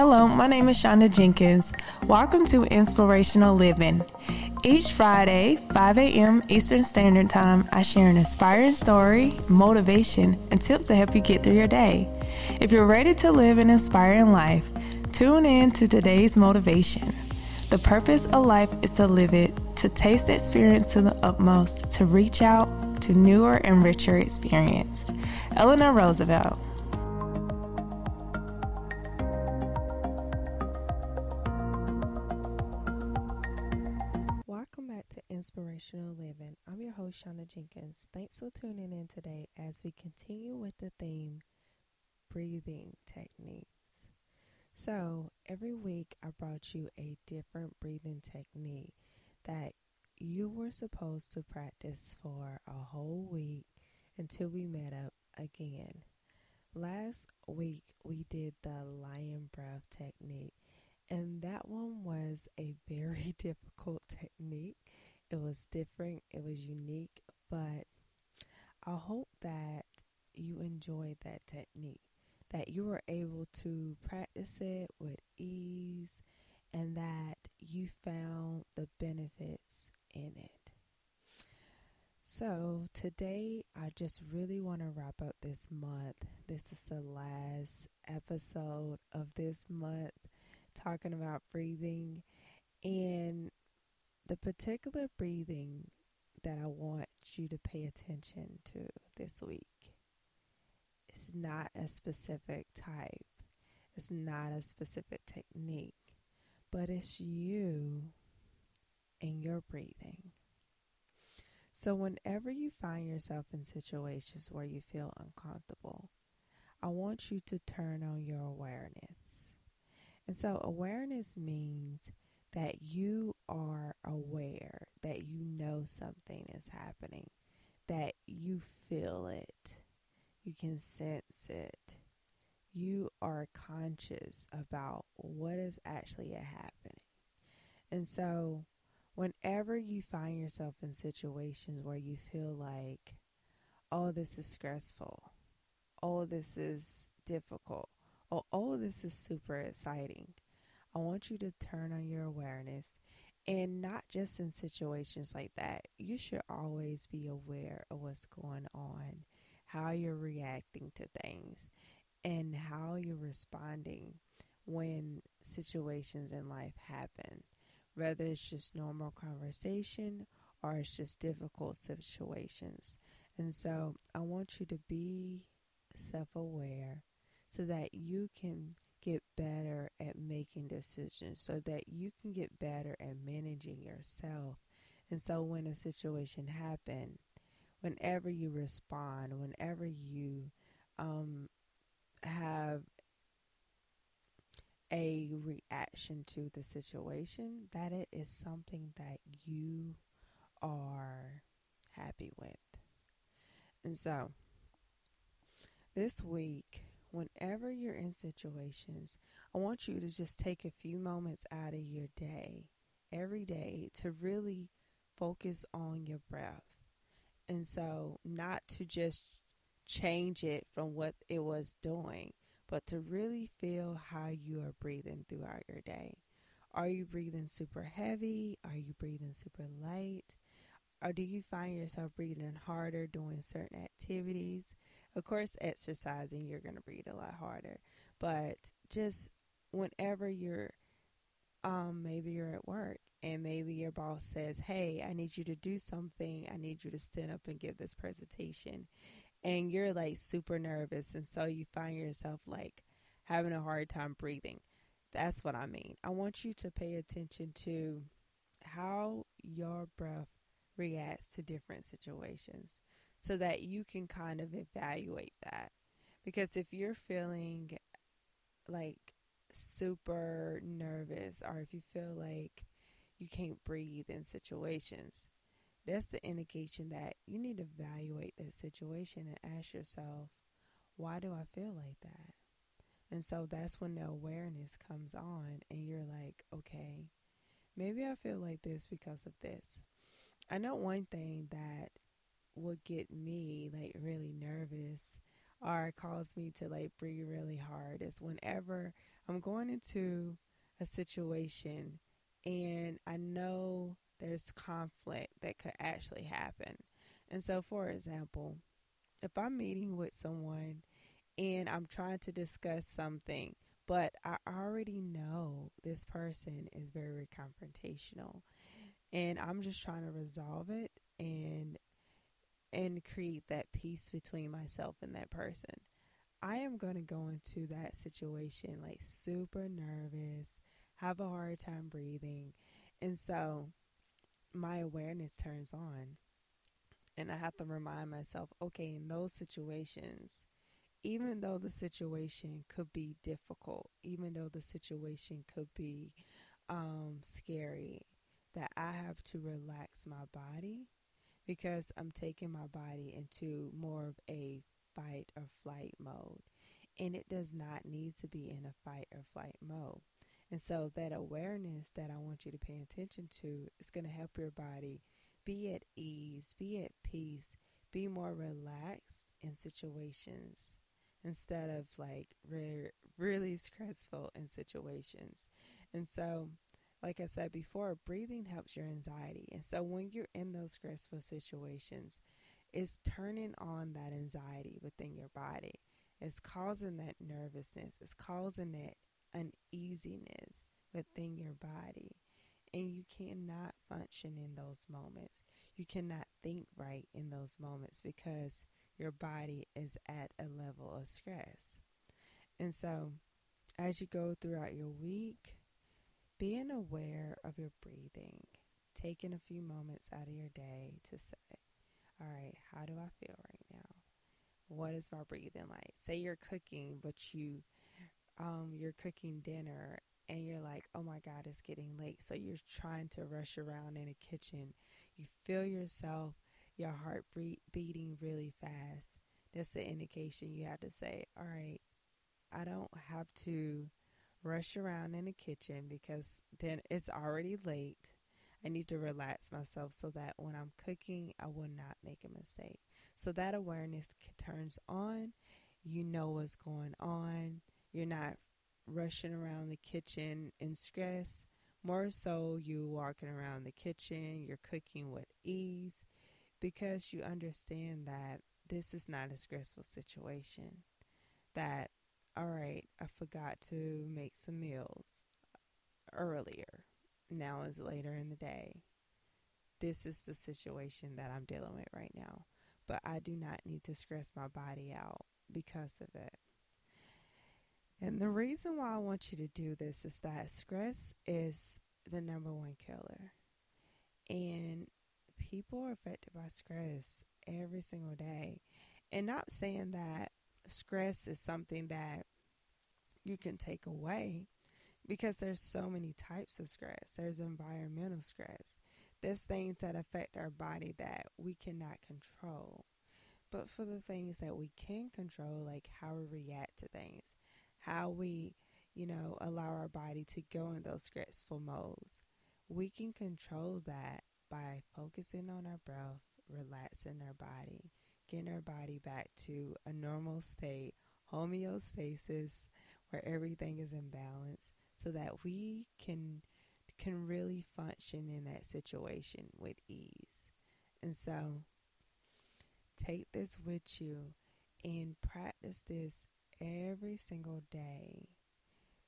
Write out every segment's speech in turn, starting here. Hello, my name is Shunda Jenkins. Welcome to Inspirational Living. Each Friday, 5 a.m. Eastern Standard Time, I share an inspiring story, motivation, and tips to help you get through your day. If you're ready to live an inspiring life, tune in to today's motivation. The purpose of life is to live it, to taste the experience to the utmost, to reach out to newer and richer experience. Eleanor Roosevelt. Welcome back to Inspirational Living. I'm your host, Shunda Jenkins. Thanks for tuning in today as we continue with the theme, breathing techniques. So, every week I brought you a different breathing technique that you were supposed to practice for a whole week until we met up again. Last week we did the Lion Breath Technique, and that one was a very difficult technique. It was different, it was unique, but I hope that you enjoyed that technique, that you were able to practice it with ease and that you found the benefits in it. So today, I just really want to wrap up this month. This is the last episode of this month talking about breathing, and the particular breathing that I want you to pay attention to this week. It's not a specific type. It's not a specific technique. But it's you and your breathing. So whenever you find yourself in situations where you feel uncomfortable, I want you to turn on your awareness. And so awareness means that you are aware, that you know something is happening, that you feel it. You can sense it. You are conscious about what is actually happening. And so whenever you find yourself in situations where you feel like, oh, this is stressful, oh, this is difficult, or oh, this is super exciting, I want you to turn on your awareness. And not just in situations like that. You should always be aware of what's going on, how you're reacting to things, and how you're responding when situations in life happen, whether it's just normal conversation or it's just difficult situations. And so I want you to be self-aware so that you can get better at making decisions, so that you can get better at managing yourself. And so when a situation happens, whenever you respond, whenever you have a reaction to the situation, that it is something that you are happy with. And so, this week, whenever you're in situations, I want you to just take a few moments out of your day, every day, to really focus on your breath. And so not to just change it from what it was doing, but to really feel how you are breathing throughout your day. Are you breathing super heavy? Are you breathing super light? Or do you find yourself breathing harder doing certain activities? Of course, exercising, you're going to breathe a lot harder. But just whenever you're, maybe you're at work. And maybe your boss says, hey, I need you to do something. I need you to stand up and give this presentation. And you're like super nervous. And so you find yourself like having a hard time breathing. That's what I mean. I want you to pay attention to how your breath reacts to different situations so that you can kind of evaluate that. Because if you're feeling like super nervous, or if you feel like you can't breathe in situations, that's the indication that you need to evaluate that situation and ask yourself, why do I feel like that? And so that's when the awareness comes on and you're like, okay, maybe I feel like this because of this. I know one thing that would get me like really nervous or cause me to like breathe really hard is whenever I'm going into a situation and I know there's conflict that could actually happen. And so, for example, if I'm meeting with someone and I'm trying to discuss something, but I already know this person is very confrontational, and I'm just trying to resolve it and create that peace between myself and that person, I am going to go into that situation like super nervous, have a hard time breathing. And so my awareness turns on, and I have to remind myself, okay, in those situations, even though the situation could be difficult, even though the situation could be scary, that I have to relax my body, because I'm taking my body into more of a fight or flight mode, and it does not need to be in a fight or flight mode. And so that awareness that I want you to pay attention to is going to help your body be at ease, be at peace, be more relaxed in situations instead of like really stressful in situations. And so, like I said before, breathing helps your anxiety. And so when you're in those stressful situations, it's turning on that anxiety within your body. It's causing that nervousness. It's causing that uneasiness within your body. And you cannot function in those moments. You cannot think right in those moments because your body is at a level of stress. And so as you go throughout your week, being aware of your breathing, taking a few moments out of your day to say, all right, how do I feel right now? What is my breathing like? Say you're cooking, but you're cooking dinner and you're like, oh my God, it's getting late. So you're trying to rush around in the kitchen. You feel yourself, your heart beating really fast. That's an indication you have to say, all right, I don't have to rush around in the kitchen because then it's already late. I need to relax myself so that when I'm cooking, I will not make a mistake. So that awareness turns on. You know what's going on. You're not rushing around the kitchen in stress. More so, you walking around the kitchen, you're cooking with ease because you understand that this is not a stressful situation. That, all right, I forgot to make some meals earlier. Now is later in the day. This is the situation that I'm dealing with right now, but I do not need to stress my body out because of it. And the reason why I want you to do this is that stress is the number one killer, and people are affected by stress every single day. And not saying that stress is something that you can take away, because there's so many types of stress. There's environmental stress. There's things that affect our body that we cannot control. But for the things that we can control, like how we react to things, how we, allow our body to go in those stressful modes, we can control that by focusing on our breath, relaxing our body, getting our body back to a normal state, homeostasis, where everything is in balance, so that we can really function in that situation with ease. And so take this with you and practice this every single day.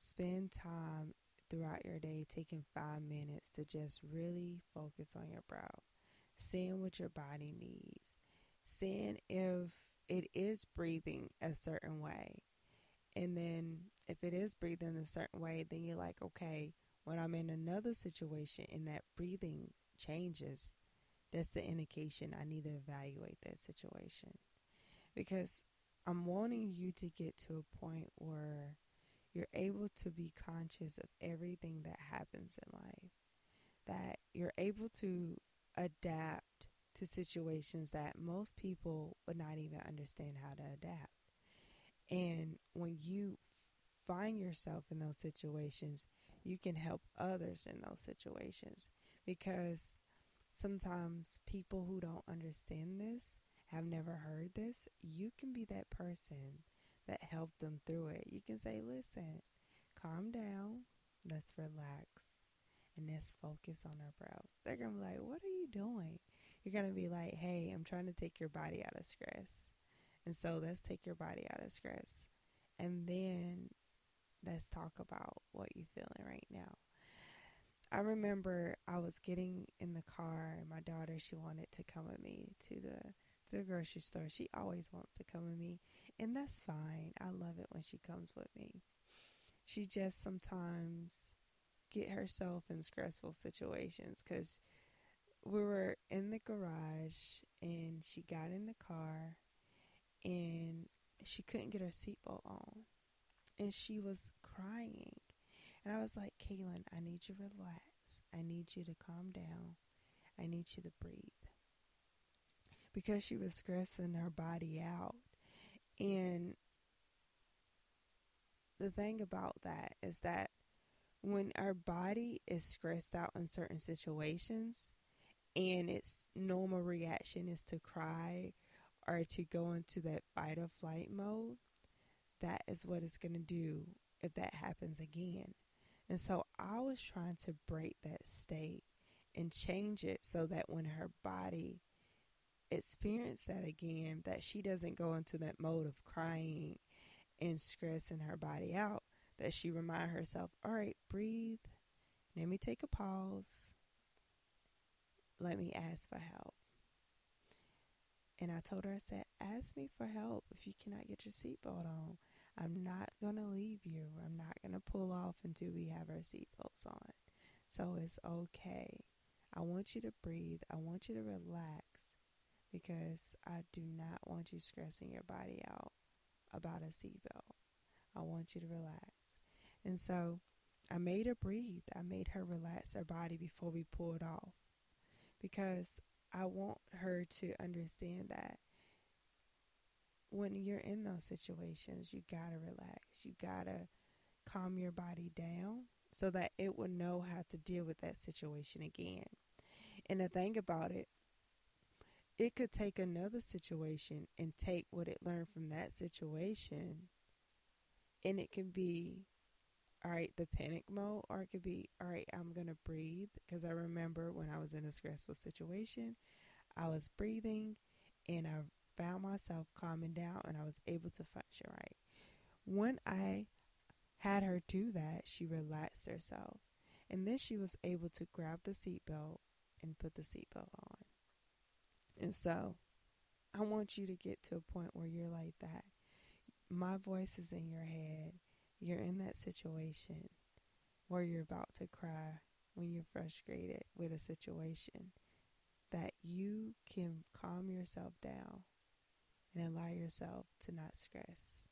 Spend time throughout your day taking 5 minutes to just really focus on your breath, seeing what your body needs, seeing if it is breathing a certain way. And then if it is breathing a certain way, then you're like, okay, when I'm in another situation and that breathing changes, that's the indication I need to evaluate that situation. Because I'm wanting you to get to a point where you're able to be conscious of everything that happens in life, that you're able to adapt to situations that most people would not even understand how to adapt. And when you find yourself in those situations, you can help others in those situations, because sometimes people who don't understand this, have never heard this, you can be that person that helped them through it. You can say, listen, calm down, let's relax, and let's focus on our breaths. They're going to be like, what are you doing? You're going to be like, hey, I'm trying to take your body out of stress. And so let's take your body out of stress. And then let's talk about what you're feeling right now. I remember I was getting in the car, and my daughter, she wanted to come with me to the grocery store. She always wants to come with me, and that's fine. I love it when she comes with me. She just sometimes get herself in stressful situations, because we were in the garage, and she got in the car, and she couldn't get her seatbelt on, and she was crying. And I was like, Kaylin, I need you to relax. I need you to calm down. I need you to breathe. Because she was stressing her body out. And the thing about that is that when our body is stressed out in certain situations, and its normal reaction is to cry or to go into that fight or flight mode, that is what it's going to do if that happens again. And so I was trying to break that state and change it so that when her body experiences that again, that she doesn't go into that mode of crying and stressing her body out, that she remind herself, all right, breathe. Let me take a pause. Let me ask for help. And I told her, I said, ask me for help if you cannot get your seatbelt on. I'm not going to leave you. I'm not going to pull off until we have our seatbelts on. So it's okay. I want you to breathe. I want you to relax, because I do not want you stressing your body out about a seatbelt. I want you to relax. And so I made her breathe. I made her relax her body before we pulled off, because I want her to understand that when you're in those situations, you got to relax. You got to calm your body down so that it will know how to deal with that situation again. And the thing about it, it could take another situation and take what it learned from that situation. And it can be, all right, the panic mode, or it could be, all right, I'm going to breathe. Because I remember when I was in a stressful situation, I was breathing and I found myself calming down, and I was able to function right. When I had her do that, she relaxed herself, and then she was able to grab the seatbelt and put the seatbelt on. And so I want you to get to a point where you're like that. My voice is in your head. You're in that situation where you're about to cry, when you're frustrated with a situation, that you can calm yourself down and allow yourself to not stress.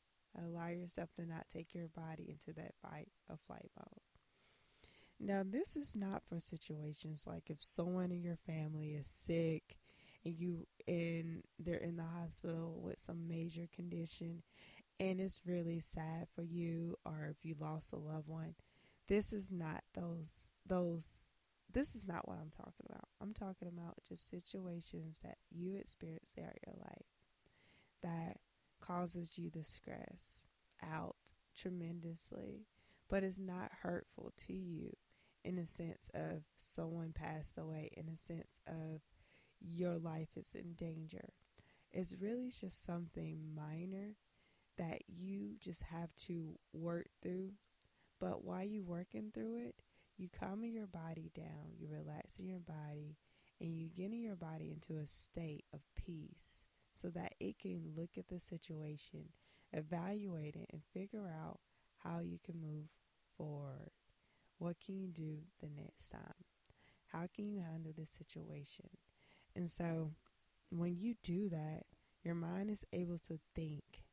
Allow yourself to not take your body into that fight or flight mode. Now, this is not for situations like if someone in your family is sick, and they're in the hospital with some major condition, and it's really sad for you, or if you lost a loved one. This is not this is not what I'm talking about. I'm talking about just situations that you experience throughout your life that causes you to stress out tremendously, but it's not hurtful to you in the sense of someone passed away, in the sense of your life is in danger. It's really just something minor that you just have to work through. But while you're working through it, you calming your body down, you relaxing your body, and you getting your body into a state of peace so that it can look at the situation, evaluate it, and figure out how you can move forward. What can you do the next time? How can you handle this situation? And so when you do that, your mind is able to think.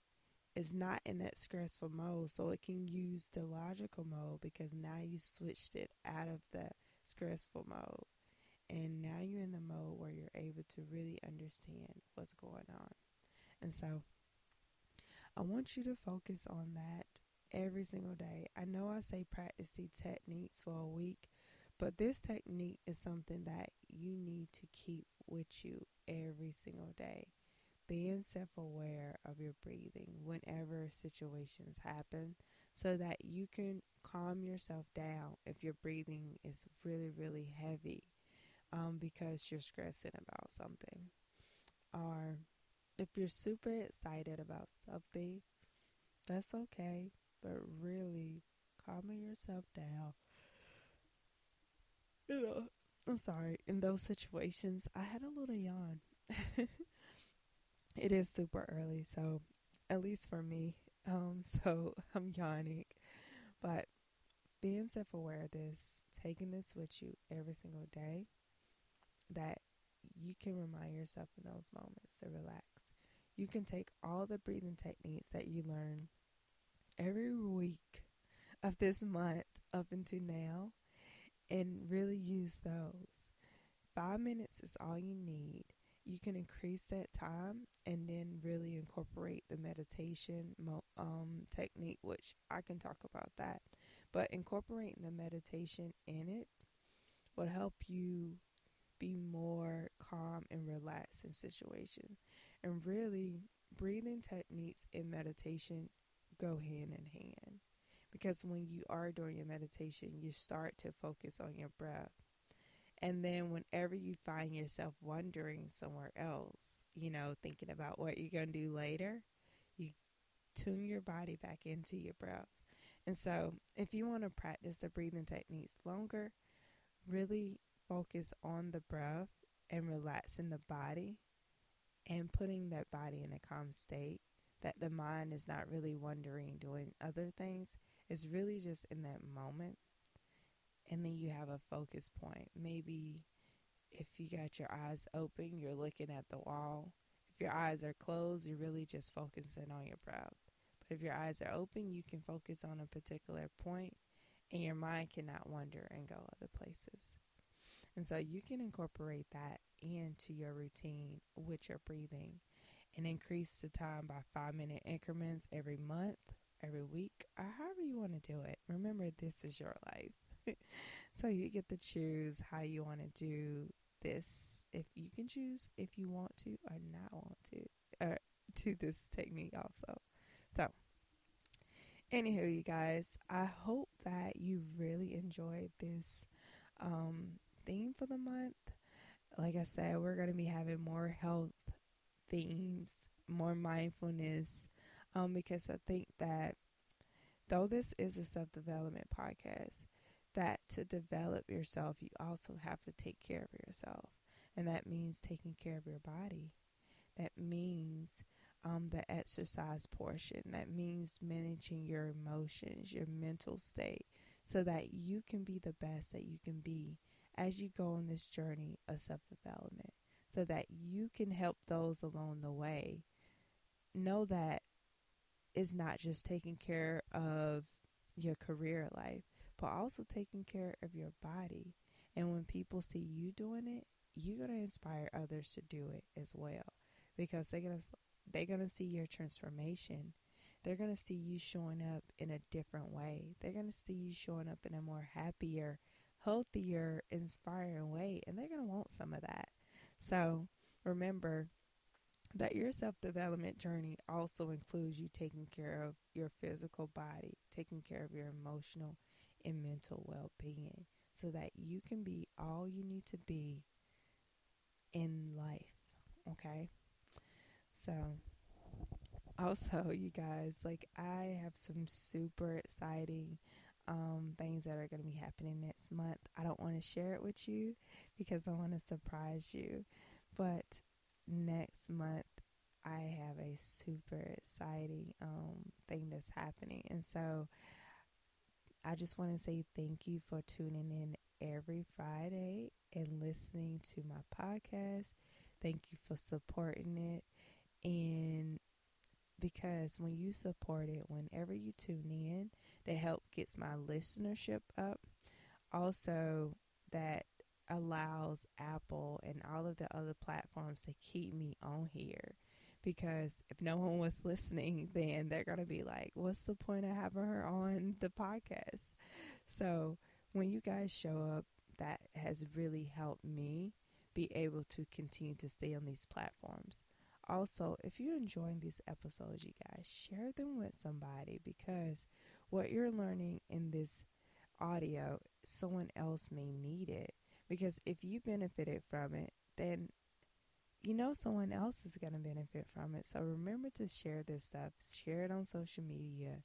It's not in that stressful mode, so it can use the logical mode, because now you switched it out of the stressful mode. And now you're in the mode where you're able to really understand what's going on. And so I want you to focus on that every single day. I know I say practice these techniques for a week, but this technique is something that you need to keep with you every single day. Being self-aware of your breathing whenever situations happen, so that you can calm yourself down if your breathing is really, really heavy because you're stressing about something. Or if you're super excited about something, that's okay. But really, calming yourself down. You know, I'm sorry. In those situations, I had a little yawn. It is super early, so at least for me. So I'm yawning. But being self-aware of this, taking this with you every single day, that you can remind yourself in those moments to relax. You can take all the breathing techniques that you learn every week of this month up until now and really use those. 5 minutes is all you need. You can increase that time and then really incorporate the meditation technique, which I can talk about that. But incorporating the meditation in it will help you be more calm and relaxed in situations. And really, breathing techniques and meditation go hand in hand. Because when you are doing your meditation, you start to focus on your breath. And then whenever you find yourself wandering somewhere else, you know, thinking about what you're going to do later, you tune your body back into your breath. And so if you want to practice the breathing techniques longer, really focus on the breath and relaxing the body and putting that body in a calm state that the mind is not really wandering doing other things. It's really just in that moment. And then you have a focus point. Maybe if you got your eyes open, you're looking at the wall. If your eyes are closed, you're really just focusing on your breath. But if your eyes are open, you can focus on a particular point and your mind cannot wander and go other places. And so you can incorporate that into your routine with your breathing and increase the time by 5-minute increments every month, every week, or however you want to do it. Remember, this is your life. So you get to choose how you want to do this. If you can choose if you want to or not want to, or do this technique also. So, anywho, you guys, I hope that you really enjoyed this theme for the month. Like I said, we're going to be having more health themes, more mindfulness, because I think that though this is a self-development podcast, that to develop yourself, you also have to take care of yourself. And that means taking care of your body. That means the exercise portion. That means managing your emotions, your mental state, so that you can be the best that you can be as you go on this journey of self-development, so that you can help those along the way. Know that it's not just taking care of your career life, but also taking care of your body. And when people see you doing it, you're going to inspire others to do it as well, because they're going to see your transformation. They're going to see you showing up in a different way. They're going to see you showing up in a more happier, healthier, inspiring way, and they're going to want some of that. So remember that your self-development journey also includes you taking care of your physical body, taking care of your emotional and mental well-being, so that you can be all you need to be in life. Okay? So also, you guys, like, I have some super exciting things that are going to be happening next month. I don't want to share it with you because I want to surprise you, but next month I have a super exciting thing that's happening. And so I just want to say thank you for tuning in every Friday and listening to my podcast. Thank you for supporting it. And because when you support it, whenever you tune in, that help gets my listenership up. Also, that allows Apple and all of the other platforms to keep me on here. Because if no one was listening, then they're going to be like, what's the point of having her on the podcast? So when you guys show up, that has really helped me be able to continue to stay on these platforms. Also, if you're enjoying these episodes, you guys, share them with somebody, because what you're learning in this audio, someone else may need it. Because if you benefited from it, then you know someone else is going to benefit from it. So remember to share this stuff. Share it on social media.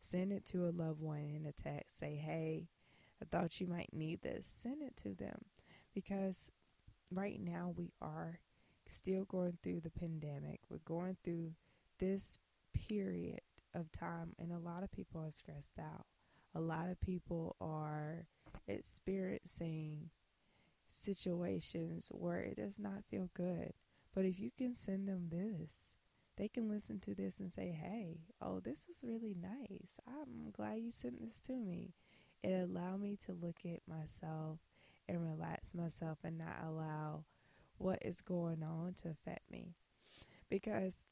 Send it to a loved one in a text. Say, hey, I thought you might need this. Send it to them. Because right now we are still going through the pandemic. We're going through this period of time, and a lot of people are stressed out. A lot of people are experiencing situations where it does not feel good. But if you can send them this, they can listen to this and say, hey, oh, this was really nice. I'm glad you sent this to me. It allowed me to look at myself and relax myself and not allow what is going on to affect me. Because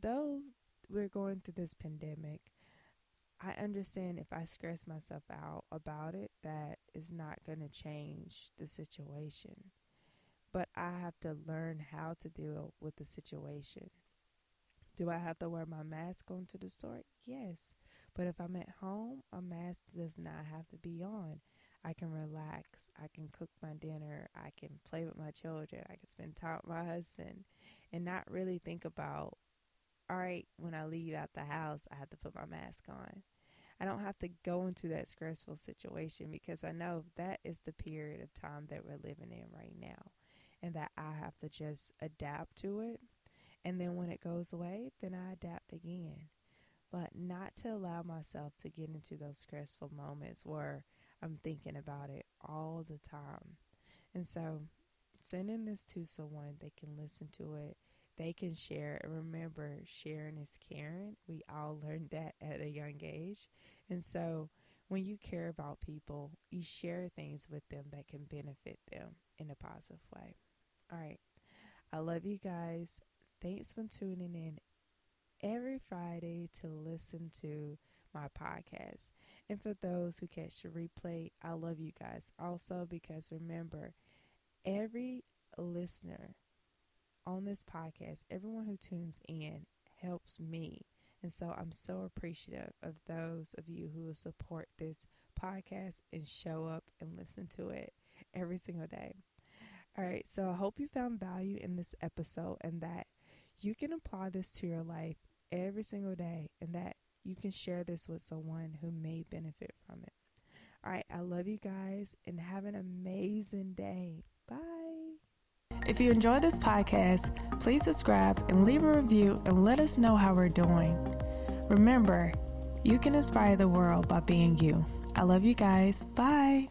though we're going through this pandemic, I understand if I stress myself out about it, that is not going to change the situation. But I have to learn how to deal with the situation. Do I have to wear my mask going to the store? Yes. But if I'm at home, a mask does not have to be on. I can relax. I can cook my dinner. I can play with my children. I can spend time with my husband and not really think about, all right, when I leave out the house, I have to put my mask on. I don't have to go into that stressful situation because I know that is the period of time that we're living in right now, and that I have to just adapt to it. And then when it goes away, then I adapt again. But not to allow myself to get into those stressful moments where I'm thinking about it all the time. And so sending this to someone, they can listen to it. They can share. And remember, sharing is caring. We all learned that at a young age. And so when you care about people, you share things with them that can benefit them in a positive way. All right. I love you guys. Thanks for tuning in every Friday to listen to my podcast. And for those who catch the replay, I love you guys also, because remember, every listener on this podcast, everyone who tunes in helps me. And so I'm so appreciative of those of you who will support this podcast and show up and listen to it every single day. All right, so I hope you found value in this episode and that you can apply this to your life every single day, and that you can share this with someone who may benefit from it. All right, I love you guys and have an amazing day. Bye. If you enjoy this podcast, please subscribe and leave a review and let us know how we're doing. Remember, you can inspire the world by being you. I love you guys. Bye.